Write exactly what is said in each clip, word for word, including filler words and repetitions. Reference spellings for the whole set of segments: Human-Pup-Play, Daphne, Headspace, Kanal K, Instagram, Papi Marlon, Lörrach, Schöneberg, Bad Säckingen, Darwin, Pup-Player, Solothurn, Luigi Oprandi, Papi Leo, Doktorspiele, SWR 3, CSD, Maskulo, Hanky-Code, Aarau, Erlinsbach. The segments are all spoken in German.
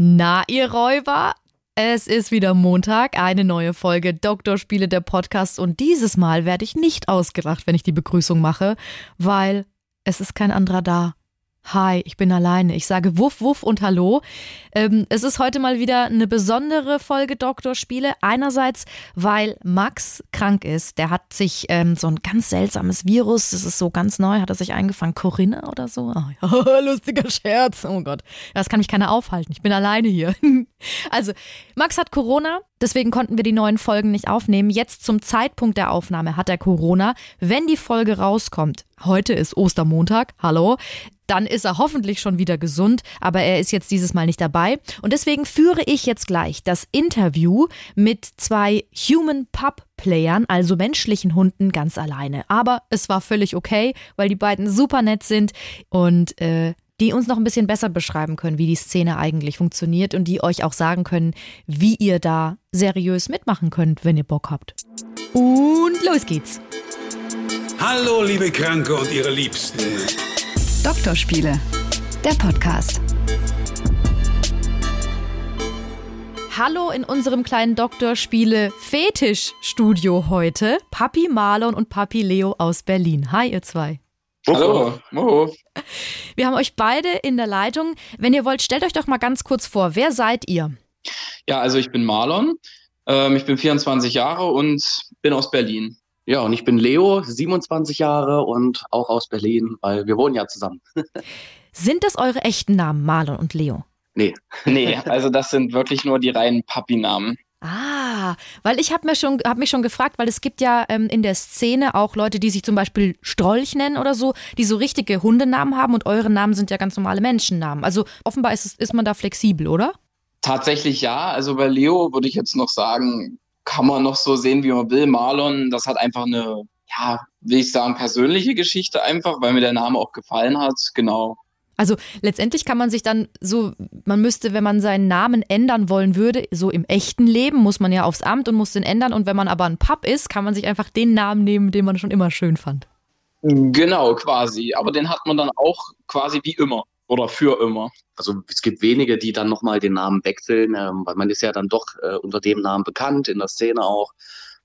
Na, ihr Räuber, es ist wieder Montag, eine neue Folge Doktorspiele, der Podcast, und dieses Mal werde ich nicht ausgelacht, wenn ich die Begrüßung mache, weil es ist kein anderer da. Hi, ich bin alleine. Ich sage Wuff, Wuff und Hallo. Ähm, es ist heute mal wieder eine besondere Folge Doktorspiele. Einerseits, weil Max krank ist. Der hat sich ähm, so ein ganz seltsames Virus, das ist so ganz neu, hat er sich eingefangen. Corinna oder so? Oh, ja. Lustiger Scherz. Oh Gott, das kann mich keiner aufhalten. Ich bin alleine hier. Also, Max hat Corona. Deswegen konnten wir die neuen Folgen nicht aufnehmen. Jetzt zum Zeitpunkt der Aufnahme hat er Corona. Wenn die Folge rauskommt, heute ist Ostermontag, hallo, dann ist er hoffentlich schon wieder gesund, aber er ist jetzt dieses Mal nicht dabei. Und deswegen führe ich jetzt gleich das Interview mit zwei Human-Pup-Playern, also menschlichen Hunden, ganz alleine. Aber es war völlig okay, weil die beiden super nett sind und äh, die uns noch ein bisschen besser beschreiben können, wie die Szene eigentlich funktioniert und die euch auch sagen können, wie ihr da seriös mitmachen könnt, wenn ihr Bock habt. Und los geht's. Hallo, liebe Kranke und ihre Liebsten. Doktorspiele, der Podcast. Hallo in unserem kleinen Doktorspiele-Fetisch-Studio heute. Papi Marlon und Papi Leo aus Berlin. Hi, ihr zwei. Hallo. Hallo. Wir haben euch beide in der Leitung. Wenn ihr wollt, stellt euch doch mal ganz kurz vor. Wer seid ihr? Ja, also ich bin Marlon. Ähm, ich bin vierundzwanzig Jahre und bin aus Berlin. Ja, und ich bin Leo, siebenundzwanzig Jahre und auch aus Berlin, weil wir wohnen ja zusammen. Sind das eure echten Namen, Marlon und Leo? Nee. Nee, also das sind wirklich nur die reinen Papi-Namen. Ah, weil ich habe mir schon, hab mich schon gefragt, weil es gibt ja ähm, in der Szene auch Leute, die sich zum Beispiel Strolch nennen oder so, die so richtige Hundenamen haben, und eure Namen sind ja ganz normale Menschennamen. Also offenbar ist, es, ist man da flexibel, oder? Tatsächlich ja. Also bei Leo würde ich jetzt noch sagen, kann man noch so sehen, wie man will. Marlon, das hat einfach eine, ja, will ich sagen, persönliche Geschichte einfach, weil mir der Name auch gefallen hat, genau. Also letztendlich kann man sich dann so, man müsste, wenn man seinen Namen ändern wollen würde, so im echten Leben, muss man ja aufs Amt und muss den ändern. Und wenn man aber ein Pup ist, kann man sich einfach den Namen nehmen, den man schon immer schön fand. Genau, quasi. Aber den hat man dann auch quasi wie immer oder für immer. Also es gibt wenige, die dann nochmal den Namen wechseln, ähm, weil man ist ja dann doch äh, unter dem Namen bekannt, in der Szene auch.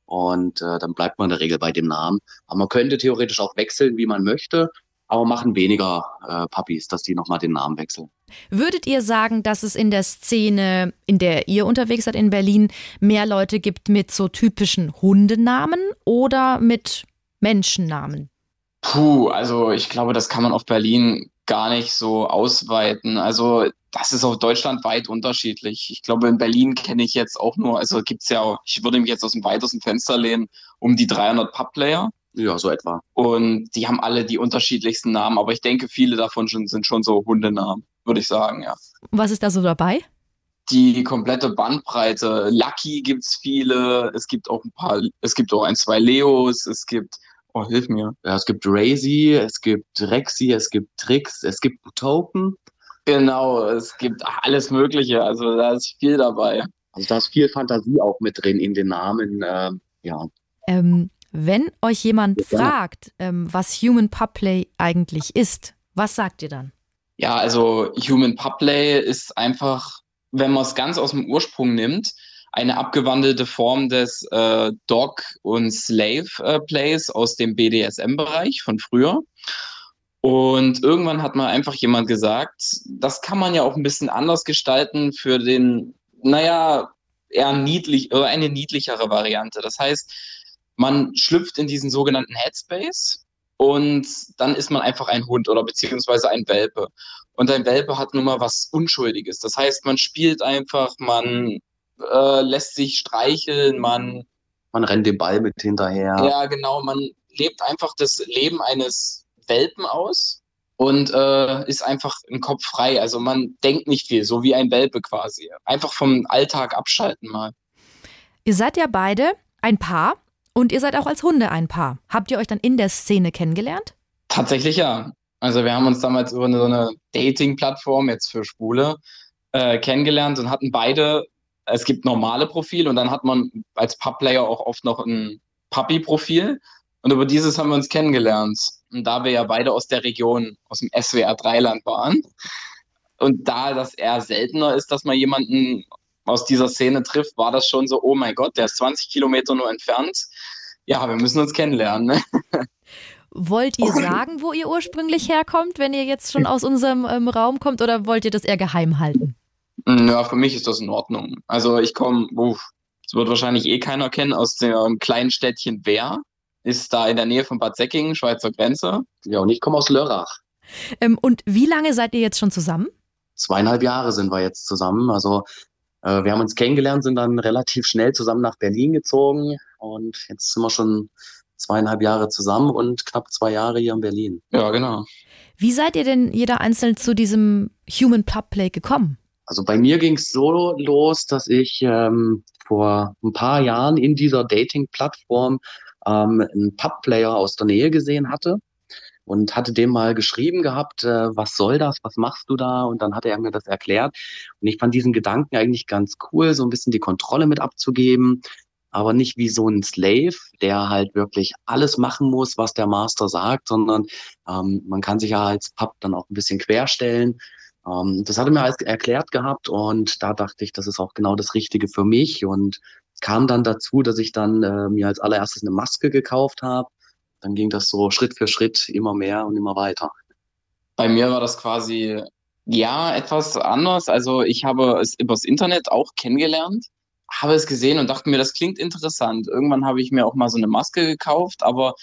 Und äh, dann bleibt man in der Regel bei dem Namen. Aber man könnte theoretisch auch wechseln, wie man möchte. Aber machen weniger äh, Papis, dass die nochmal den Namen wechseln. Würdet ihr sagen, dass es in der Szene, in der ihr unterwegs seid in Berlin, mehr Leute gibt mit so typischen Hundenamen oder mit Menschennamen? Puh, also ich glaube, das kann man auf Berlin gar nicht so ausweiten. Also das ist auch deutschlandweit unterschiedlich. Ich glaube, in Berlin kenne ich jetzt auch nur, also gibt es ja auch, ich würde mich jetzt aus dem weitesten Fenster lehnen, um die dreihundert Pup-Player. Ja, so etwa. Und die haben alle die unterschiedlichsten Namen, aber ich denke, viele davon schon, sind schon so Hundenamen, würde ich sagen, ja. Was ist da so dabei? Die, die komplette Bandbreite. Lucky gibt's viele, es gibt auch ein paar, es gibt auch ein, zwei Leos, es gibt, oh, hilf mir. Ja, es gibt Razy, es gibt Rexy, es gibt Trix, es gibt Token. Genau, es gibt alles Mögliche, also da ist viel dabei. Also da ist viel Fantasie auch mit drin in den Namen, äh, ja. Ähm. Wenn euch jemand ja. fragt, ähm, was Human-Pup-Play eigentlich ist, was sagt ihr dann? Ja, also Human-Pup-Play ist einfach, wenn man es ganz aus dem Ursprung nimmt, eine abgewandelte Form des äh, Dog- und Slave-Plays aus dem B D S M-Bereich von früher. Und irgendwann hat mal einfach jemand gesagt, das kann man ja auch ein bisschen anders gestalten für den, naja, eher niedlich, oder eine niedlichere Variante. Das heißt, man schlüpft in diesen sogenannten Headspace und dann ist man einfach ein Hund oder beziehungsweise ein Welpe. Und ein Welpe hat nun mal was Unschuldiges. Das heißt, man spielt einfach, man äh, lässt sich streicheln, man... Man rennt den Ball mit hinterher. Ja, genau. Man lebt einfach das Leben eines Welpen aus und äh, ist einfach im Kopf frei. Also man denkt nicht viel, so wie ein Welpe quasi. Einfach vom Alltag abschalten mal. Ihr seid ja beide ein Paar. Und ihr seid auch als Hunde ein Paar. Habt ihr euch dann in der Szene kennengelernt? Tatsächlich ja. Also wir haben uns damals über eine, so eine Dating-Plattform jetzt für Schwule äh, kennengelernt und hatten beide, es gibt normale Profile und dann hat man als Pup-Player auch oft noch ein Papi-Profil. Und über dieses haben wir uns kennengelernt. Und da wir ja beide aus der Region, aus dem S W R drei Land waren, Und da das eher seltener ist, dass man jemanden aus dieser Szene trifft, war das schon so, oh mein Gott, der ist zwanzig Kilometer nur entfernt. Ja, wir müssen uns kennenlernen. Ne? Wollt ihr sagen, wo ihr ursprünglich herkommt, wenn ihr jetzt schon aus unserem ähm, Raum kommt, oder wollt ihr das eher geheim halten? Ja, für mich ist das in Ordnung. Also ich komme, das wird wahrscheinlich eh keiner kennen, aus dem kleinen Städtchen Wehr. Ist da in der Nähe von Bad Säckingen, Schweizer Grenze. Ja, und ich komme aus Lörrach. Ähm, und wie lange seid ihr jetzt schon zusammen? Zweieinhalb Jahre sind wir jetzt zusammen. Also äh, wir haben uns kennengelernt, sind dann relativ schnell zusammen nach Berlin gezogen. Und jetzt sind wir schon zweieinhalb Jahre zusammen und knapp zwei Jahre hier in Berlin. Ja, genau. Wie seid ihr denn jeder einzeln zu diesem Human-Pup-Play gekommen? Also bei mir ging es so los, dass ich ähm, vor ein paar Jahren in dieser Dating-Plattform ähm, einen Pup-Player aus der Nähe gesehen hatte und hatte dem mal geschrieben gehabt, äh, was soll das, was machst du da? Und dann hat er mir das erklärt. Und ich fand diesen Gedanken eigentlich ganz cool, so ein bisschen die Kontrolle mit abzugeben, aber nicht wie so ein Slave, der halt wirklich alles machen muss, was der Master sagt, sondern ähm, man kann sich ja als Pup dann auch ein bisschen querstellen. Um, das hat er mir alles erklärt gehabt und da dachte ich, das ist auch genau das Richtige für mich und kam dann dazu, dass ich dann äh, mir als allererstes eine Maske gekauft habe. Dann ging das so Schritt für Schritt immer mehr und immer weiter. Bei mir war das quasi, ja, etwas anders. Also ich habe es übers Internet auch kennengelernt, habe es gesehen und dachte mir, das klingt interessant. Irgendwann habe ich mir auch mal so eine Maske gekauft, aber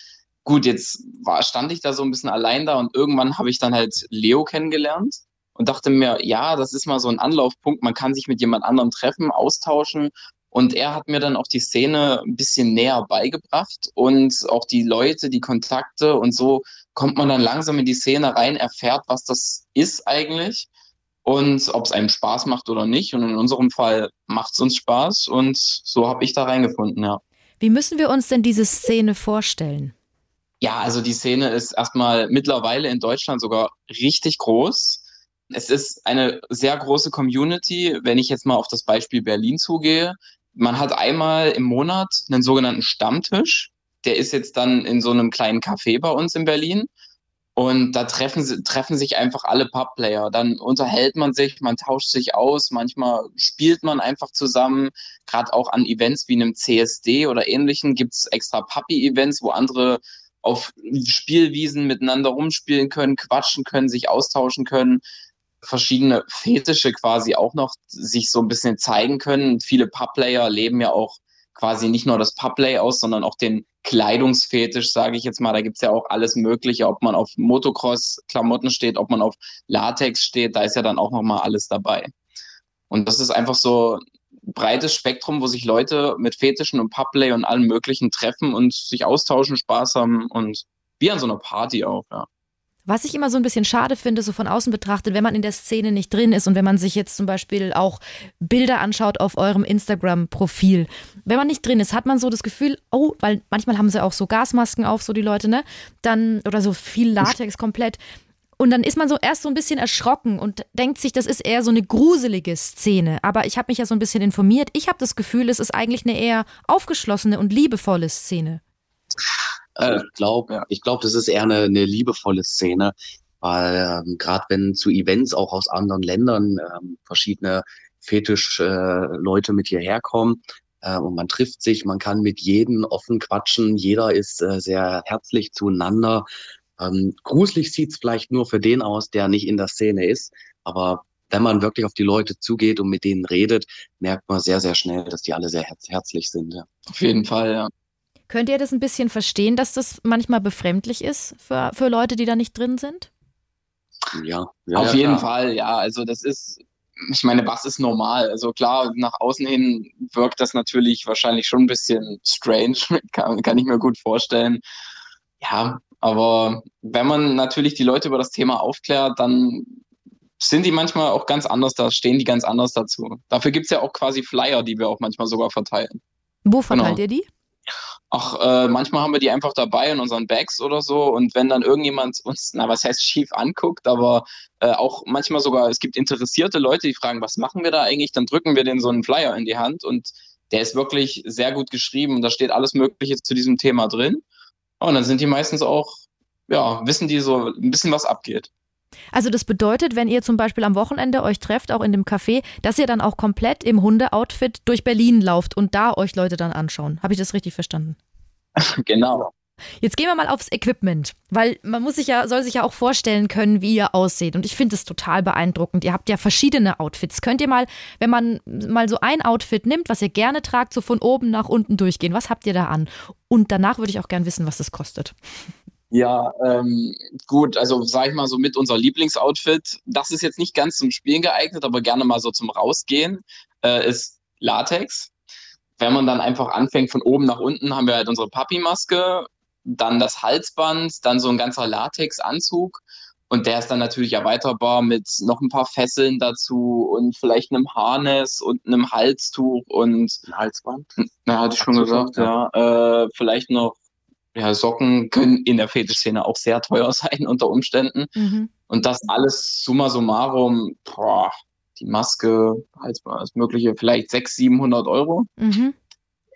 gut, jetzt war, stand ich da so ein bisschen allein da und irgendwann habe ich dann halt Leo kennengelernt. Und dachte mir, ja, das ist mal so ein Anlaufpunkt, man kann sich mit jemand anderem treffen, austauschen. Und er hat mir dann auch die Szene ein bisschen näher beigebracht und auch die Leute, die Kontakte. Und so kommt man dann langsam in die Szene rein, erfährt, was das ist eigentlich und ob es einem Spaß macht oder nicht. Und in unserem Fall macht es uns Spaß und so habe ich da reingefunden, ja. Wie müssen wir uns denn diese Szene vorstellen? Ja, also die Szene ist erstmal mittlerweile in Deutschland sogar richtig groß. Es ist eine sehr große Community, wenn ich jetzt mal auf das Beispiel Berlin zugehe. Man hat einmal im Monat einen sogenannten Stammtisch. Der ist jetzt dann in so einem kleinen Café bei uns in Berlin. Und da treffen, treffen sich einfach alle Pup-Player. Dann unterhält man sich, man tauscht sich aus. Manchmal spielt man einfach zusammen. Gerade auch an Events wie einem C S D oder ähnlichen gibt es extra Puppy-Events, wo andere auf Spielwiesen miteinander rumspielen können, quatschen können, sich austauschen können. Verschiedene Fetische quasi auch noch sich so ein bisschen zeigen können. Viele Pup-Player leben ja auch quasi nicht nur das Pup-Play aus, sondern auch den Kleidungsfetisch, sage ich jetzt mal. Da gibt es ja auch alles Mögliche, ob man auf Motocross-Klamotten steht, ob man auf Latex steht, da ist ja dann auch nochmal alles dabei. Und das ist einfach so ein breites Spektrum, wo sich Leute mit Fetischen und Pup-Play und allem Möglichen treffen und sich austauschen, Spaß haben und wie an so einer Party auch, ja. Was ich immer so ein bisschen schade finde, so von außen betrachtet, wenn man in der Szene nicht drin ist und wenn man sich jetzt zum Beispiel auch Bilder anschaut auf eurem Instagram-Profil. Wenn man nicht drin ist, hat man so das Gefühl, oh, weil manchmal haben sie auch so Gasmasken auf, so die Leute, ne? Dann, oder so viel Latex komplett. Und dann ist man so erst so ein bisschen erschrocken und denkt sich, das ist eher so eine gruselige Szene. Aber ich habe mich ja so ein bisschen informiert. Ich habe das Gefühl, es ist eigentlich eine eher aufgeschlossene und liebevolle Szene. Ich glaube, ja. ich glaube, das ist eher eine, eine liebevolle Szene, weil ähm, gerade wenn zu Events auch aus anderen Ländern ähm, verschiedene Fetisch-Leute äh, mit hierher kommen äh, und man trifft sich, man kann mit jedem offen quatschen, jeder ist äh, sehr herzlich zueinander. Ähm, gruselig sieht's vielleicht nur für den aus, der nicht in der Szene ist, aber wenn man wirklich auf die Leute zugeht und mit denen redet, merkt man sehr, sehr schnell, dass die alle sehr herz- herzlich sind. Ja. Auf jeden Fall, ja. Könnt ihr das ein bisschen verstehen, dass das manchmal befremdlich ist für, für Leute, die da nicht drin sind? Ja, ja auf jeden ja. Fall, ja. Also das ist, ich meine, was ist normal? Also klar, nach außen hin wirkt das natürlich wahrscheinlich schon ein bisschen strange, kann, kann ich mir gut vorstellen. Ja, aber wenn man natürlich die Leute über das Thema aufklärt, dann sind die manchmal auch ganz anders da, stehen die ganz anders dazu. Dafür gibt es ja auch quasi Flyer, die wir auch manchmal sogar verteilen. Wo verteilt genau. ihr die? Ach, äh, manchmal haben wir die einfach dabei in unseren Bags oder so und wenn dann irgendjemand uns, na was heißt schief anguckt, aber äh, auch manchmal sogar, es gibt interessierte Leute, die fragen, was machen wir da eigentlich, dann drücken wir denen so einen Flyer in die Hand und der ist wirklich sehr gut geschrieben und da steht alles Mögliche zu diesem Thema drin und dann sind die meistens auch, ja, wissen die so ein bisschen, was abgeht. Also das bedeutet, wenn ihr zum Beispiel am Wochenende euch trefft, auch in dem Café, dass ihr dann auch komplett im Hunde-Outfit durch Berlin lauft und da euch Leute dann anschauen. Habe ich das richtig verstanden? Genau. Jetzt gehen wir mal aufs Equipment, weil man muss sich ja, soll sich ja auch vorstellen können, wie ihr ausseht. Und ich finde es total beeindruckend. Ihr habt ja verschiedene Outfits. Könnt ihr mal, wenn man mal so ein Outfit nimmt, was ihr gerne tragt, so von oben nach unten durchgehen? Was habt ihr da an? Und danach würde ich auch gern wissen, was das kostet. Ja, ähm, gut, also sag ich mal so mit unser Lieblingsoutfit. Das ist jetzt nicht ganz zum Spielen geeignet, aber gerne mal so zum Rausgehen, äh, ist Latex. Wenn man dann einfach anfängt von oben nach unten, haben wir halt unsere Papi-Maske, dann das Halsband, dann so ein ganzer Latex-Anzug. Und der ist dann natürlich erweiterbar mit noch ein paar Fesseln dazu und vielleicht einem Harness und einem Halstuch und... Ein Halsband? Na, hatte ich schon gesagt, ja. ja. Äh, vielleicht noch Ja, Socken können in der Fetischszene auch sehr teuer sein unter Umständen. Mhm. Und das alles summa summarum, boah, die Maske, alles, alles Mögliche, vielleicht sechshundert, siebenhundert Euro. Mhm.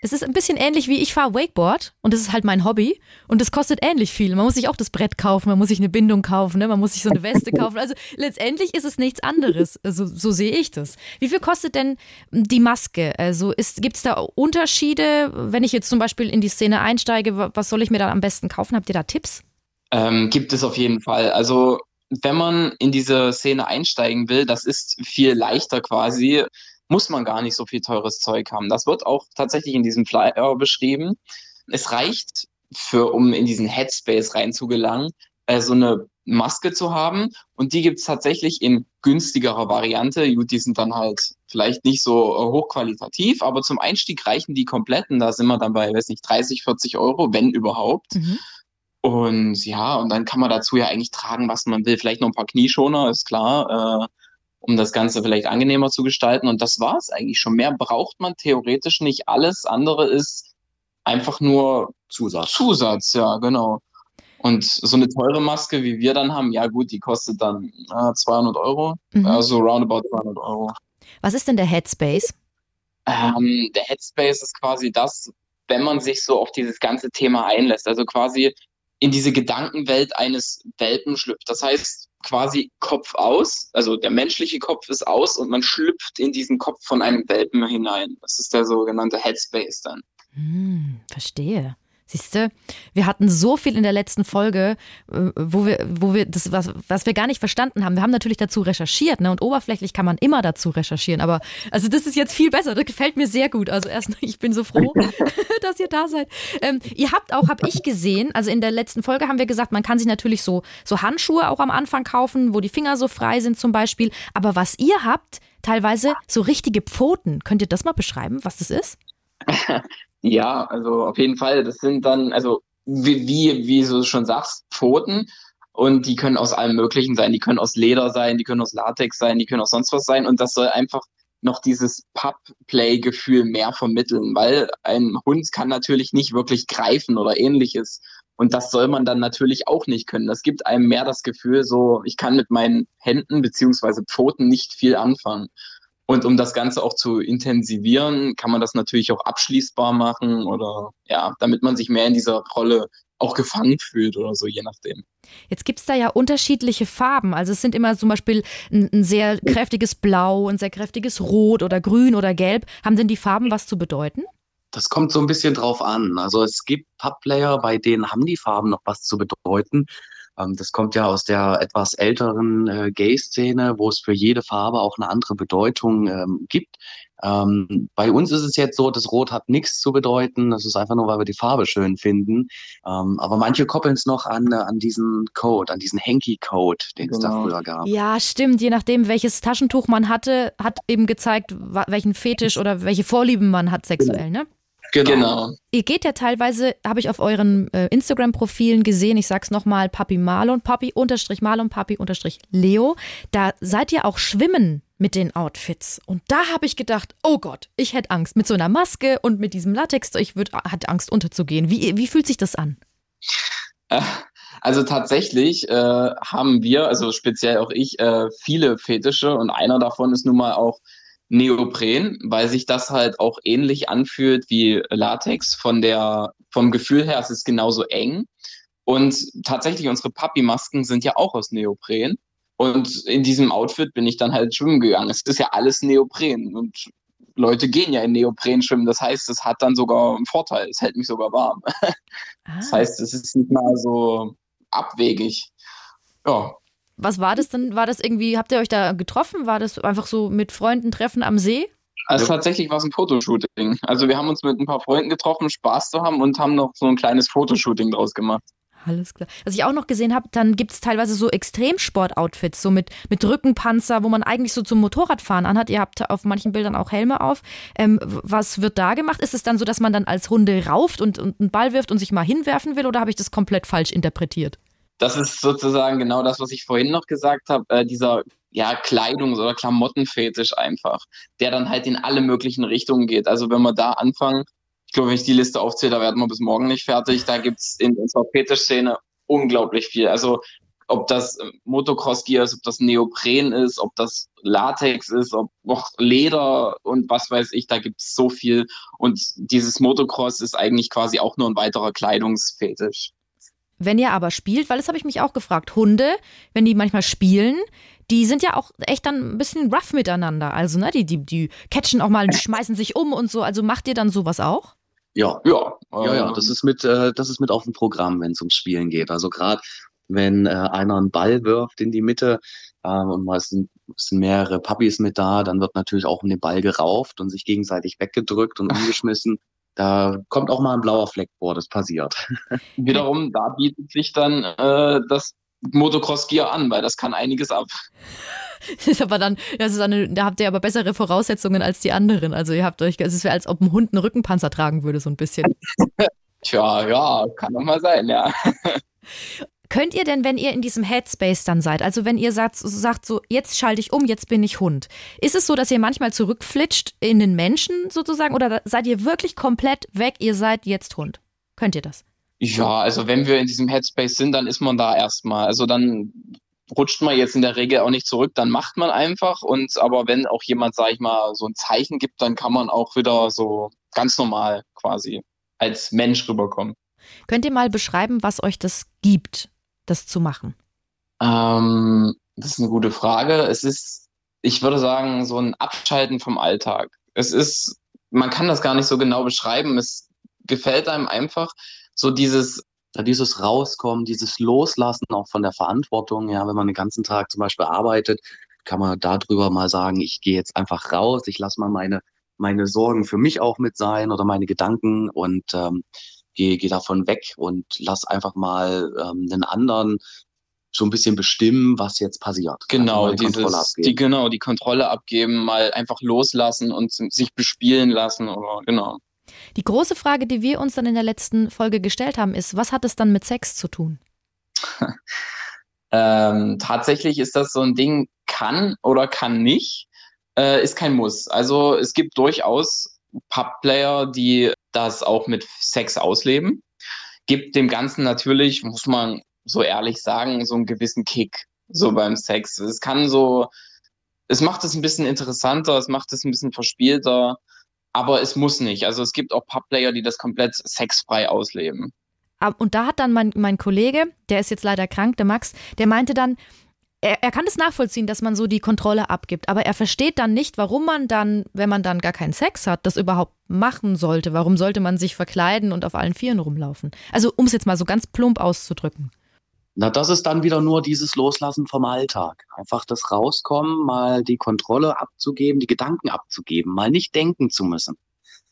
Es ist ein bisschen ähnlich wie ich fahre Wakeboard und das ist halt mein Hobby und das kostet ähnlich viel. Man muss sich auch das Brett kaufen, man muss sich eine Bindung kaufen, ne? Man muss sich so eine Weste kaufen. Also letztendlich ist es nichts anderes, so, so sehe ich das. Wie viel kostet denn die Maske? Also gibt es da Unterschiede, wenn ich jetzt zum Beispiel in die Szene einsteige, was soll ich mir da am besten kaufen? Habt ihr da Tipps? Ähm, gibt es auf jeden Fall. Also wenn man in diese Szene einsteigen will, das ist viel leichter quasi, muss man gar nicht so viel teures Zeug haben. Das wird auch tatsächlich in diesem Flyer beschrieben. Es reicht, für, um in diesen Headspace reinzugelangen, äh, so eine Maske zu haben. Und die gibt es tatsächlich in günstigerer Variante. Gut, die sind dann halt vielleicht nicht so hochqualitativ, aber zum Einstieg reichen die kompletten. Da sind wir dann bei, weiß nicht, dreißig, vierzig Euro, wenn überhaupt. Mhm. Und ja, und dann kann man dazu ja eigentlich tragen, was man will. Vielleicht noch ein paar Knieschoner, ist klar. Äh, um das Ganze vielleicht angenehmer zu gestalten. Und das war es eigentlich schon. Mehr braucht man theoretisch nicht. Alles andere ist einfach nur Zusatz. Zusatz, ja, genau. Und so eine teure Maske, wie wir dann haben, ja gut, die kostet dann äh, zweihundert Euro. Mhm. Also roundabout zweihundert Euro. Was ist denn der Headspace? Ähm, der Headspace ist quasi das, wenn man sich so auf dieses ganze Thema einlässt. Also quasi in diese Gedankenwelt eines Welpen schlüpft. Das heißt, quasi Kopf aus, also der menschliche Kopf ist aus und man schlüpft in diesen Kopf von einem Welpen hinein. Das ist der sogenannte Headspace dann. Hm, verstehe. Siehst du, wir hatten so viel in der letzten Folge, wo wir, wo wir das, was, was wir gar nicht verstanden haben. Wir haben natürlich dazu recherchiert, ne? Und oberflächlich kann man immer dazu recherchieren. Aber also das ist jetzt viel besser. Das gefällt mir sehr gut. Also erstmal, ich bin so froh, dass ihr da seid. Ähm, ihr habt auch, habe ich gesehen, also in der letzten Folge haben wir gesagt, man kann sich natürlich so, so Handschuhe auch am Anfang kaufen, wo die Finger so frei sind zum Beispiel. Aber was ihr habt, teilweise so richtige Pfoten. Könnt ihr das mal beschreiben, was das ist? Ja, also auf jeden Fall, das sind dann, also wie, wie, wie du schon sagst, Pfoten und die können aus allem Möglichen sein, die können aus Leder sein, die können aus Latex sein, die können aus sonst was sein und das soll einfach noch dieses Pup-Play-Gefühl mehr vermitteln, weil ein Hund kann natürlich nicht wirklich greifen oder ähnliches und das soll man dann natürlich auch nicht können. Das gibt einem mehr das Gefühl so, ich kann mit meinen Händen beziehungsweise Pfoten nicht viel anfangen. Und um das Ganze auch zu intensivieren, kann man das natürlich auch abschließbar machen oder ja, damit man sich mehr in dieser Rolle auch gefangen fühlt oder so, je nachdem. Jetzt gibt es da ja unterschiedliche Farben. Also es sind immer zum Beispiel ein, ein sehr kräftiges Blau, ein sehr kräftiges Rot oder Grün oder Gelb. Haben denn die Farben was zu bedeuten? Das kommt so ein bisschen drauf an. Also es gibt Pup-Player, bei denen haben die Farben noch was zu bedeuten. Das kommt ja aus der etwas älteren äh, Gay-Szene, wo es für jede Farbe auch eine andere Bedeutung ähm, gibt. Ähm, bei uns ist es jetzt so, das Rot hat nichts zu bedeuten. Das ist einfach nur, weil wir die Farbe schön finden. Ähm, aber manche koppeln es noch an, äh, an diesen Code, an diesen Hanky-Code, den es da früher gab. Ja, stimmt. Je nachdem, welches Taschentuch man hatte, hat eben gezeigt, welchen Fetisch oder welche Vorlieben man hat sexuell, ne? Genau. genau. Ihr geht ja teilweise, habe ich auf euren äh, Instagram-Profilen gesehen, ich sag's nochmal, Papi Marlon, Papi unterstrich Marlon, Papi unterstrich Leo. Da seid ihr auch schwimmen mit den Outfits. Und da habe ich gedacht, oh Gott, ich hätte Angst. Mit so einer Maske und mit diesem Latex, ich würde, hatte Angst unterzugehen. Wie, wie fühlt sich das an? Also tatsächlich äh, haben wir, also speziell auch ich, äh, viele Fetische und einer davon ist nun mal auch Neopren, weil sich das halt auch ähnlich anfühlt wie Latex. Von der, vom Gefühl her ist es genauso eng. Und tatsächlich, unsere Papi-Masken sind ja auch aus Neopren. Und in diesem Outfit bin ich dann halt schwimmen gegangen. Es ist ja alles Neopren und Leute gehen ja in Neopren schwimmen. Das heißt, es hat dann sogar einen Vorteil. Es hält mich sogar warm. Ah. Das heißt, es ist nicht mal so abwegig. Ja. Was war das denn? War das irgendwie, habt ihr euch da getroffen? War das einfach so mit Freunden treffen am See? Also tatsächlich war es ein Fotoshooting. Also wir haben uns mit ein paar Freunden getroffen, Spaß zu haben und haben noch so ein kleines Fotoshooting draus gemacht. Alles klar. Was ich auch noch gesehen habe, dann gibt es teilweise so Extremsport-Outfits, so mit, mit Rückenpanzer, wo man eigentlich so zum Motorradfahren anhat. Ihr habt auf manchen Bildern auch Helme auf. Ähm, was wird da gemacht? Ist es dann so, dass man dann als Hunde rauft und, und einen Ball wirft und sich mal hinwerfen will, oder habe ich das komplett falsch interpretiert? Das ist sozusagen genau das, was ich vorhin noch gesagt habe, äh, dieser ja, Kleidungs- oder Klamottenfetisch einfach, der dann halt in alle möglichen Richtungen geht. Also wenn wir da anfangen, ich glaube, wenn ich die Liste aufzähle, da werden wir bis morgen nicht fertig, da gibt es in unserer Fetischszene unglaublich viel. Also ob das Motocross-Gear ist, ob das Neopren ist, ob das Latex ist, ob noch Leder und was weiß ich, da gibt es so viel. Und dieses Motocross ist eigentlich quasi auch nur ein weiterer Kleidungsfetisch. Wenn ihr aber spielt, weil das habe ich mich auch gefragt, Hunde, wenn die manchmal spielen, die sind ja auch echt dann ein bisschen rough miteinander. Also ne, die, die, die catchen auch mal, die schmeißen sich um und so. Also macht ihr dann sowas auch? Ja, ja, ja, ja. Das ist mit, äh, das ist mit auf dem Programm, wenn es ums Spielen geht. Also gerade wenn äh, einer einen Ball wirft in die Mitte äh, und meistens sind mehrere Puppies mit da, dann wird natürlich auch um den Ball gerauft und sich gegenseitig weggedrückt und umgeschmissen. Da kommt auch mal ein blauer Fleck vor, das passiert. Wiederum, da bietet sich dann äh, das Motocross-Gear an, weil das kann einiges ab. Das ist aber dann, das ist eine, da habt ihr aber bessere Voraussetzungen als die anderen. Also ihr habt euch, es ist als ob ein Hund einen Rückenpanzer tragen würde, so ein bisschen. Tja, ja, kann doch mal sein, ja. Könnt ihr denn, wenn ihr in diesem Headspace dann seid, also wenn ihr sagt, sagt so, jetzt schalte ich um, jetzt bin ich Hund, ist es so, dass ihr manchmal zurückflitscht in den Menschen sozusagen oder seid ihr wirklich komplett weg, ihr seid jetzt Hund? Könnt ihr das? Ja, also wenn wir in diesem Headspace sind, dann ist man da erstmal. Also dann rutscht man jetzt in der Regel auch nicht zurück, dann macht man einfach. Und aber wenn auch jemand, sag ich mal, so ein Zeichen gibt, dann kann man auch wieder so ganz normal quasi als Mensch rüberkommen. Könnt ihr mal beschreiben, was euch das gibt, das zu machen? Ähm, das ist eine gute Frage. Es ist, ich würde sagen, so ein Abschalten vom Alltag. Es ist, man kann das gar nicht so genau beschreiben. Es gefällt einem einfach so dieses, ja, dieses Rauskommen, dieses Loslassen auch von der Verantwortung. Ja, wenn man den ganzen Tag zum Beispiel arbeitet, kann man darüber mal sagen, ich gehe jetzt einfach raus, ich lasse mal meine, meine Sorgen für mich auch mit sein oder meine Gedanken und ähm, Geh, geh davon weg und lass einfach mal ähm, einen anderen so ein bisschen bestimmen, was jetzt passiert. Genau, also die, dieses, die, genau, die Kontrolle abgeben, mal einfach loslassen und sich bespielen lassen. Oder, genau. Die große Frage, die wir uns dann in der letzten Folge gestellt haben, ist, was hat es dann mit Sex zu tun? ähm, tatsächlich ist das so ein Ding, kann oder kann nicht, äh, ist kein Muss. Also es gibt durchaus Pup-Player, die das auch mit Sex ausleben, gibt dem Ganzen natürlich, muss man so ehrlich sagen, so einen gewissen Kick so beim Sex. Es kann so, es macht es ein bisschen interessanter, es macht es ein bisschen verspielter, aber es muss nicht. Also es gibt auch Pup-Player, die das komplett sexfrei ausleben. Und da hat dann mein, mein Kollege, der ist jetzt leider krank, der Max, der meinte dann, er, er kann das nachvollziehen, dass man so die Kontrolle abgibt, aber er versteht dann nicht, warum man dann, wenn man dann gar keinen Sex hat, das überhaupt machen sollte. Warum sollte man sich verkleiden und auf allen Vieren rumlaufen? Also um es jetzt mal so ganz plump auszudrücken. Na, das ist dann wieder nur dieses Loslassen vom Alltag. Einfach das Rauskommen, mal die Kontrolle abzugeben, die Gedanken abzugeben, mal nicht denken zu müssen.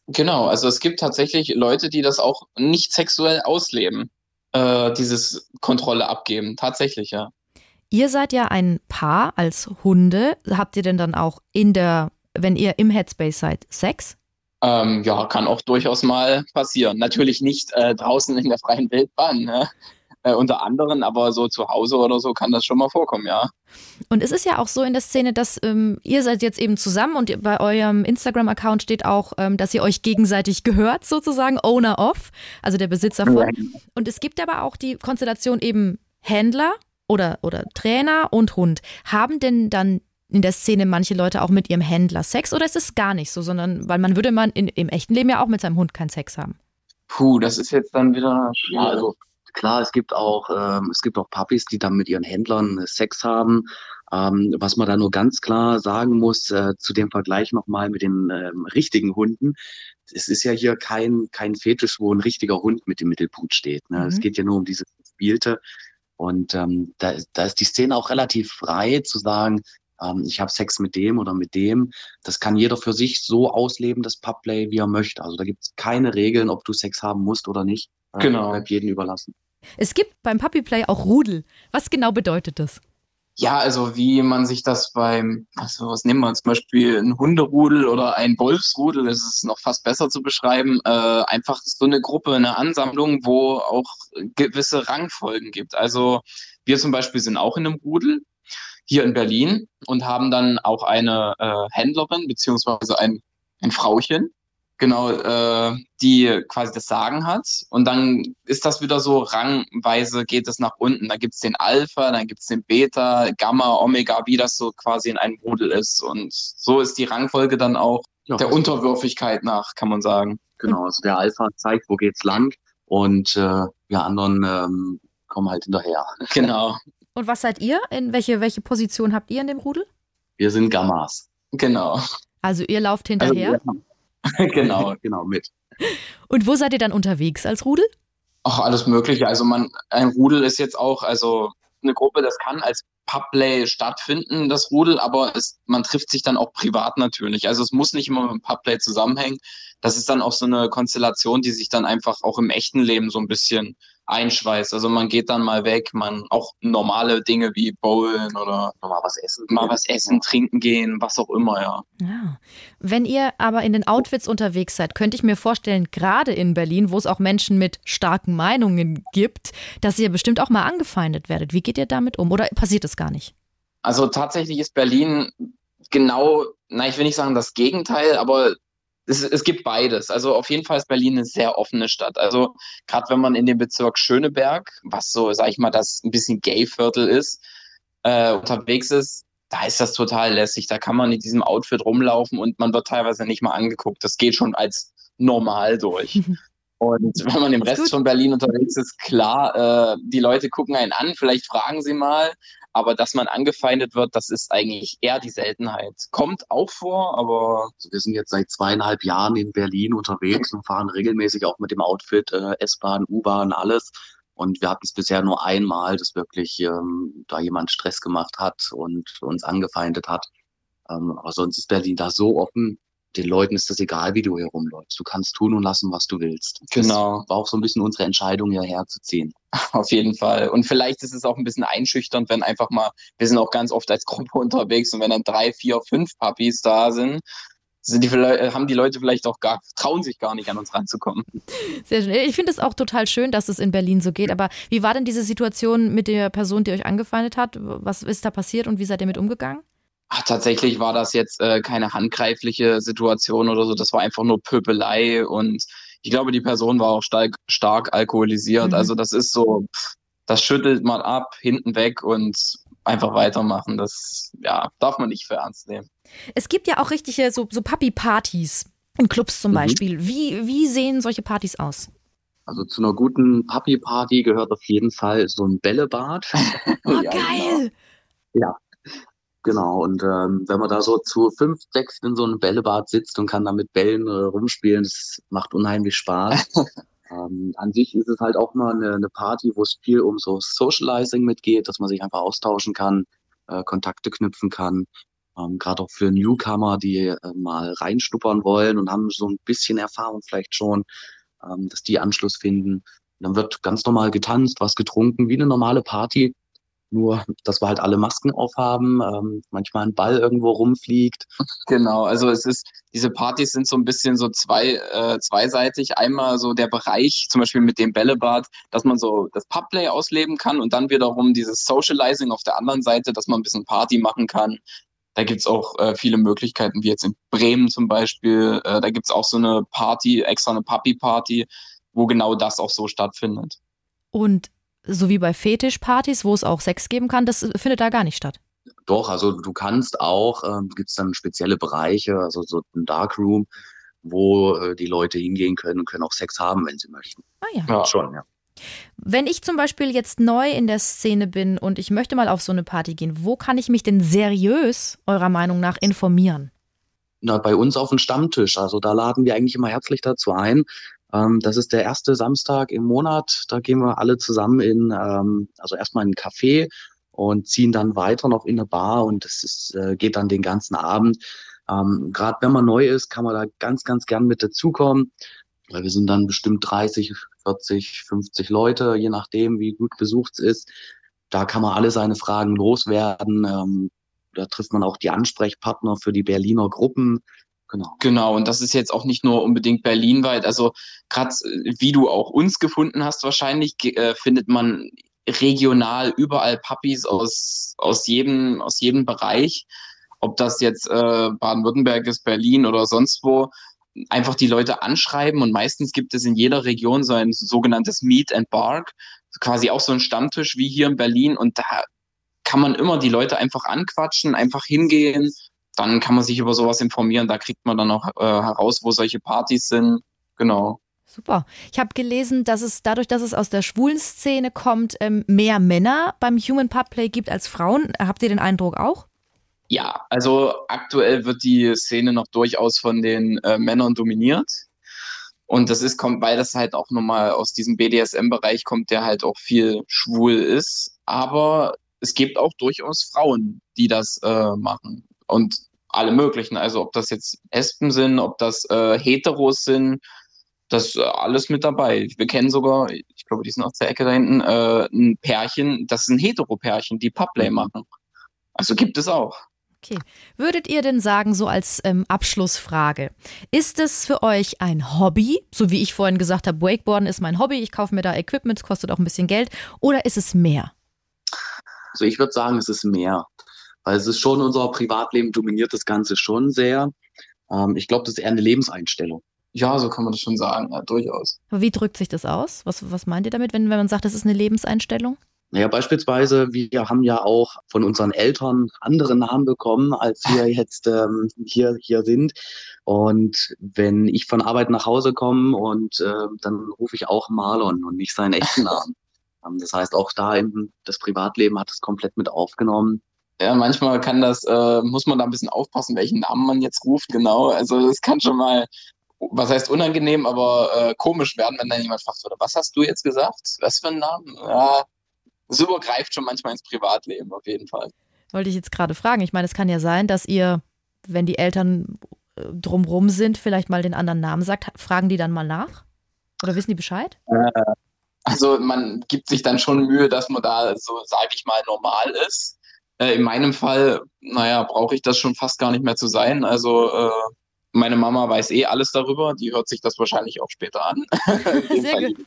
Genau, also es gibt tatsächlich Leute, die das auch nicht sexuell ausleben, äh, dieses Kontrolle abgeben, tatsächlich, ja. Ihr seid ja ein Paar als Hunde. Habt ihr denn dann auch in der, wenn ihr im Headspace seid, Sex? Ähm, ja, kann auch durchaus mal passieren. Natürlich nicht äh, draußen in der freien Wildbahn, ne? äh, unter anderem, aber so zu Hause oder so kann das schon mal vorkommen, ja. Und es ist ja auch so in der Szene, dass ähm, ihr seid jetzt eben zusammen und bei eurem Instagram-Account steht auch, ähm, dass ihr euch gegenseitig gehört sozusagen, Owner of, also der Besitzer von. Und es gibt aber auch die Konstellation eben Händler. Oder, oder Trainer und Hund. Haben denn dann in der Szene manche Leute auch mit ihrem Händler Sex oder ist es gar nicht so, sondern weil man würde man in, im echten Leben ja auch mit seinem Hund keinen Sex haben? Puh, das ist jetzt dann wieder schwierig. Ja, also klar, es gibt auch ähm, es gibt auch Puppies, die dann mit ihren Händlern Sex haben. Ähm, was man da nur ganz klar sagen muss, äh, zu dem Vergleich nochmal mit den ähm, richtigen Hunden, es ist ja hier kein, kein Fetisch, wo ein richtiger Hund mit im Mittelpunkt steht. Ne? Mhm. Es geht ja nur um dieses Gespielte. Und ähm, da, da ist die Szene auch relativ frei zu sagen, ähm, ich habe Sex mit dem oder mit dem. Das kann jeder für sich so ausleben, das Pup-Play, wie er möchte. Also da gibt es keine Regeln, ob du Sex haben musst oder nicht. Äh, genau. Bleibt jedem überlassen. Es gibt beim Puppy-Play auch Rudel. Was genau bedeutet das? Ja, also wie man sich das beim, also was nehmen wir zum Beispiel, ein Hunderudel oder ein Wolfsrudel, das ist noch fast besser zu beschreiben, äh, einfach so eine Gruppe, eine Ansammlung, wo auch gewisse Rangfolgen gibt. Also wir zum Beispiel sind auch in einem Rudel hier in Berlin und haben dann auch eine äh, Händlerin beziehungsweise ein, ein Frauchen, genau, äh, die quasi das Sagen hat. Und dann ist das wieder so, rangweise geht es nach unten. Da gibt es den Alpha, dann gibt es den Beta, Gamma, Omega, wie das so quasi in einem Rudel ist. Und so ist die Rangfolge dann auch ja, der Unterwürfigkeit nach, kann man sagen. Genau, also der Alpha zeigt, wo geht's lang. Und äh, wir anderen ähm, kommen halt hinterher. Genau. Und was seid ihr? In welche, welche Position habt ihr in dem Rudel? Wir sind Gammas. Genau. Also ihr lauft hinterher? Also, ja. Genau, genau, mit. Und wo seid ihr dann unterwegs als Rudel? Ach, alles Mögliche. Also man, ein Rudel ist jetzt auch, also eine Gruppe, das kann als Pup-Play stattfinden, das Rudel, aber es, man trifft sich dann auch privat natürlich. Also es muss nicht immer mit dem Pup-Play zusammenhängen. Das ist dann auch so eine Konstellation, die sich dann einfach auch im echten Leben so ein bisschen einschweißt. Also man geht dann mal weg, man auch normale Dinge wie bowlen oder mal was essen, mal was essen, trinken gehen, was auch immer, ja. ja. Wenn ihr aber in den Outfits unterwegs seid, könnte ich mir vorstellen, gerade in Berlin, wo es auch Menschen mit starken Meinungen gibt, dass ihr bestimmt auch mal angefeindet werdet. Wie geht ihr damit um? Oder passiert es gar nicht? Also tatsächlich ist Berlin genau, na, ich will nicht sagen das Gegenteil, aber Es, es gibt beides. Also auf jeden Fall ist Berlin eine sehr offene Stadt. Also gerade wenn man in den Bezirk Schöneberg, was so, sag ich mal, das ein bisschen Gay-Viertel ist, äh, unterwegs ist, da ist das total lässig. Da kann man in diesem Outfit rumlaufen und man wird teilweise nicht mal angeguckt. Das geht schon als normal durch. Und wenn man im Rest von Berlin unterwegs ist, klar, äh, die Leute gucken einen an, vielleicht fragen sie mal, aber dass man angefeindet wird, das ist eigentlich eher die Seltenheit. Kommt auch vor, aber... Wir sind jetzt seit zweieinhalb Jahren in Berlin unterwegs und fahren regelmäßig auch mit dem Outfit äh, S-Bahn, U-Bahn, alles. Und wir hatten es bisher nur einmal, dass wirklich ähm, da jemand Stress gemacht hat und uns angefeindet hat. Ähm, aber sonst ist Berlin da so offen. Den Leuten ist das egal, wie du hier rumläufst. Du kannst tun und lassen, was du willst. Genau. Das war auch so ein bisschen unsere Entscheidung, hierher zu ziehen. Auf jeden Fall. Und vielleicht ist es auch ein bisschen einschüchternd, wenn einfach mal, wir sind auch ganz oft als Gruppe unterwegs und wenn dann drei, vier, fünf Puppies da sind, sind die, haben die Leute vielleicht auch gar, trauen sich gar nicht an uns ranzukommen. Sehr schön. Ich finde es auch total schön, dass es in Berlin so geht. Aber wie war denn diese Situation mit der Person, die euch angefeindet hat? Was ist da passiert und wie seid ihr mit umgegangen? Ach, tatsächlich war das jetzt äh, keine handgreifliche Situation oder so. Das war einfach nur Pöbelei und ich glaube, die Person war auch stark, stark alkoholisiert. Mhm. Also das ist so, das schüttelt man ab, hinten weg und einfach weitermachen. Das ja, darf man nicht für ernst nehmen. Es gibt ja auch richtige so, so Puppy-Partys in Clubs zum mhm. Beispiel. Wie, wie sehen solche Partys aus? Also zu einer guten Puppy-Party gehört auf jeden Fall so ein Bällebad. Oh, ja, geil! Genau. Ja. Genau, und ähm, wenn man da so zu fünf, sechs in so einem Bällebad sitzt und kann da mit Bällen äh, rumspielen, das macht unheimlich Spaß. ähm, an sich ist es halt auch mal eine, eine Party, wo es viel um so Socializing mitgeht, dass man sich einfach austauschen kann, äh, Kontakte knüpfen kann. Ähm, Gerade auch für Newcomer, die äh, mal reinschnuppern wollen und haben so ein bisschen Erfahrung vielleicht schon, ähm, dass die Anschluss finden. Und dann wird ganz normal getanzt, was getrunken, wie eine normale Party. Nur, dass wir halt alle Masken aufhaben, ähm, manchmal ein Ball irgendwo rumfliegt. Genau, also es ist, diese Partys sind so ein bisschen so zwei, äh, zweiseitig. Einmal so der Bereich, zum Beispiel mit dem Bällebad, dass man so das Pup-Play ausleben kann und dann wiederum dieses Socializing auf der anderen Seite, dass man ein bisschen Party machen kann. Da gibt's auch äh, viele Möglichkeiten, wie jetzt in Bremen zum Beispiel. Äh, da gibt's auch so eine Party, extra eine Puppy-Party, wo genau das auch so stattfindet. Und so wie bei Fetischpartys, wo es auch Sex geben kann, das findet da gar nicht statt. Doch, also du kannst auch, äh, gibt es dann spezielle Bereiche, also so ein Darkroom, wo äh, die Leute hingehen können und können auch Sex haben, wenn sie möchten. Ah ja. Ja, schon, ja. Wenn ich zum Beispiel jetzt neu in der Szene bin und ich möchte mal auf so eine Party gehen, wo kann ich mich denn seriös eurer Meinung nach informieren? Na, bei uns auf dem Stammtisch. Also da laden wir eigentlich immer herzlich dazu ein. Ähm, das ist der erste Samstag im Monat. Da gehen wir alle zusammen in, ähm, also erstmal in einen Café und ziehen dann weiter noch in eine Bar, und das ist, äh, geht dann den ganzen Abend. Ähm, Gerade wenn man neu ist, kann man da ganz, ganz gern mit dazukommen, weil wir sind dann bestimmt dreißig, vierzig, fünfzig Leute, je nachdem, wie gut besucht es ist. Da kann man alle seine Fragen loswerden. Ähm, da trifft man auch die Ansprechpartner für die Berliner Gruppen. Genau. Genau, und das ist jetzt auch nicht nur unbedingt berlinweit. Also gerade wie du auch uns gefunden hast, wahrscheinlich äh, findet man regional überall Puppies aus, aus, jedem, aus jedem Bereich. Ob das jetzt äh, Baden-Württemberg ist, Berlin oder sonst wo. Einfach die Leute anschreiben, und meistens gibt es in jeder Region so ein sogenanntes Meet and Bark. Quasi auch so ein Stammtisch wie hier in Berlin, und da kann man immer die Leute einfach anquatschen, einfach hingehen. Dann kann man sich über sowas informieren. Da kriegt man dann auch äh, heraus, wo solche Partys sind. Genau. Super. Ich habe gelesen, dass es dadurch, dass es aus der schwulen Szene kommt, ähm, mehr Männer beim Human-Pup-Play gibt als Frauen. Habt ihr den Eindruck auch? Ja, also aktuell wird die Szene noch durchaus von den äh, Männern dominiert. Und das ist, kommt, weil das halt auch nochmal aus diesem B D S M-Bereich kommt, der halt auch viel schwul ist. Aber es gibt auch durchaus Frauen, die das äh, machen. Und alle möglichen. Also ob das jetzt Lesben sind, ob das äh, Heteros sind. Das ist alles mit dabei. Wir kennen sogar, ich glaube, die sind aus der Ecke da hinten, äh, ein Pärchen, das sind Hetero-Pärchen, die Pup-Play machen. Also gibt es auch. Okay. Würdet ihr denn sagen, so als ähm, Abschlussfrage, ist es für euch ein Hobby? So wie ich vorhin gesagt habe, Wakeboarden ist mein Hobby, ich kaufe mir da Equipment, kostet auch ein bisschen Geld. Oder ist es mehr? Also ich würde sagen, es ist mehr. Weil es ist schon, unser Privatleben dominiert das Ganze schon sehr. Ähm, ich glaube, das ist eher eine Lebenseinstellung. Ja, so kann man das schon sagen, ja, durchaus. Aber wie drückt sich das aus? Was, was meint ihr damit, wenn, wenn man sagt, das ist eine Lebenseinstellung? Naja, beispielsweise, wir haben ja auch von unseren Eltern andere Namen bekommen, als wir jetzt ähm, hier, hier sind. Und wenn ich von Arbeit nach Hause komme, und äh, dann rufe ich auch Marlon und nicht seinen echten Namen. Das heißt, auch da eben das Privatleben hat es komplett mit aufgenommen. Ja, manchmal kann das, äh, muss man da ein bisschen aufpassen, welchen Namen man jetzt ruft, genau. Also das kann schon mal... Was heißt unangenehm, aber äh, komisch werden, wenn dann jemand fragt, oder was hast du jetzt gesagt? Was für ein Namen? Ja, das übergreift schon manchmal ins Privatleben auf jeden Fall. Wollte ich jetzt gerade fragen. Ich meine, es kann ja sein, dass ihr, wenn die Eltern drumrum sind, vielleicht mal den anderen Namen sagt. Fragen die dann mal nach? Oder wissen die Bescheid? Äh, also man gibt sich dann schon Mühe, dass man da so, sage ich mal, normal ist. Äh, in meinem Fall, naja, brauche ich das schon fast gar nicht mehr zu sein. Also... Äh, Meine Mama weiß eh alles darüber, die hört sich das wahrscheinlich auch später an. Sehr gut.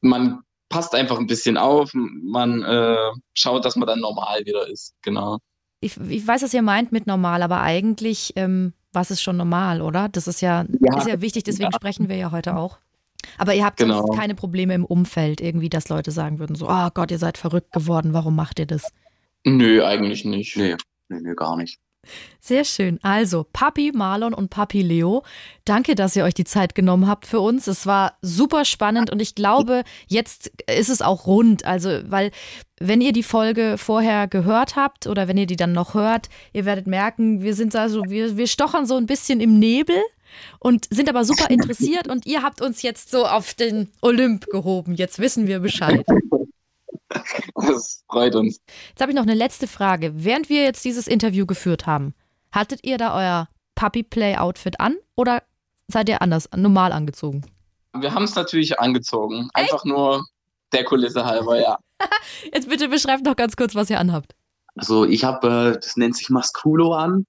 Man passt einfach ein bisschen auf, man äh, schaut, dass man dann normal wieder ist, genau. Ich, ich weiß, was ihr meint mit normal, aber eigentlich, ähm, was ist schon normal, oder? Das ist ja, ja, ist ja wichtig, deswegen ja. Sprechen wir ja heute auch. Aber ihr habt genau. Sonst keine Probleme im Umfeld irgendwie, dass Leute sagen würden so, oh Gott, ihr seid verrückt geworden, warum macht ihr das? Nö, eigentlich nicht. Nee, nee, nee gar nicht. Sehr schön. Also, Papi Marlon und Papi Leo, danke, dass ihr euch die Zeit genommen habt für uns. Es war super spannend, und ich glaube, jetzt ist es auch rund. Also, weil wenn ihr die Folge vorher gehört habt oder wenn ihr die dann noch hört, ihr werdet merken, wir sind da so, wir, wir stochern so ein bisschen im Nebel und sind aber super interessiert, und ihr habt uns jetzt so auf den Olymp gehoben. Jetzt wissen wir Bescheid. Das freut uns. Jetzt habe ich noch eine letzte Frage. Während wir jetzt dieses Interview geführt haben, hattet ihr da euer Puppy-Play-Outfit an oder seid ihr anders, normal angezogen? Wir haben es natürlich angezogen. Echt? Einfach nur der Kulisse halber, ja. Jetzt bitte beschreibt noch ganz kurz, was ihr anhabt. Also ich habe, das nennt sich Maskulo an.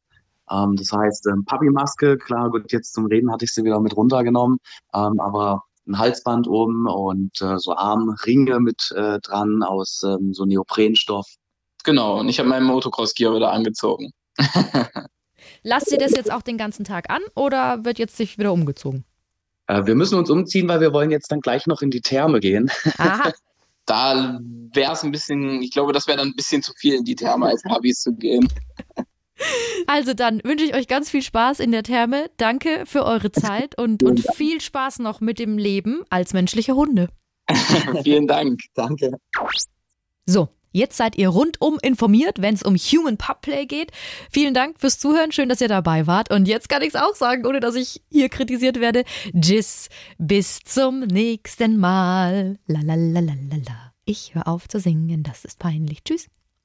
Das heißt Puppy-Maske. Klar, gut, jetzt zum Reden hatte ich sie wieder mit runtergenommen, aber... ein Halsband oben und äh, so Armringe mit äh, dran aus ähm, so Neoprenstoff. Genau, und ich habe meinen Motocross-Gear wieder angezogen. Lasst ihr das jetzt auch den ganzen Tag an oder wird jetzt sich wieder umgezogen? Äh, wir müssen uns umziehen, weil wir wollen jetzt dann gleich noch in die Therme gehen. Aha. Da wäre es ein bisschen, ich glaube, das wäre dann ein bisschen zu viel, in die Therme als Hobbys zu gehen. Also dann wünsche ich euch ganz viel Spaß in der Therme. Danke für eure Zeit und, und viel Spaß noch mit dem Leben als menschliche Hunde. Vielen Dank, danke. So, jetzt seid ihr rundum informiert, wenn es um Human-Pup-Play geht. Vielen Dank fürs Zuhören, schön, dass ihr dabei wart. Und jetzt kann ich es auch sagen, ohne dass ich hier kritisiert werde. Tschüss, bis zum nächsten Mal. La la la la la la. Ich höre auf zu singen, das ist peinlich. Tschüss.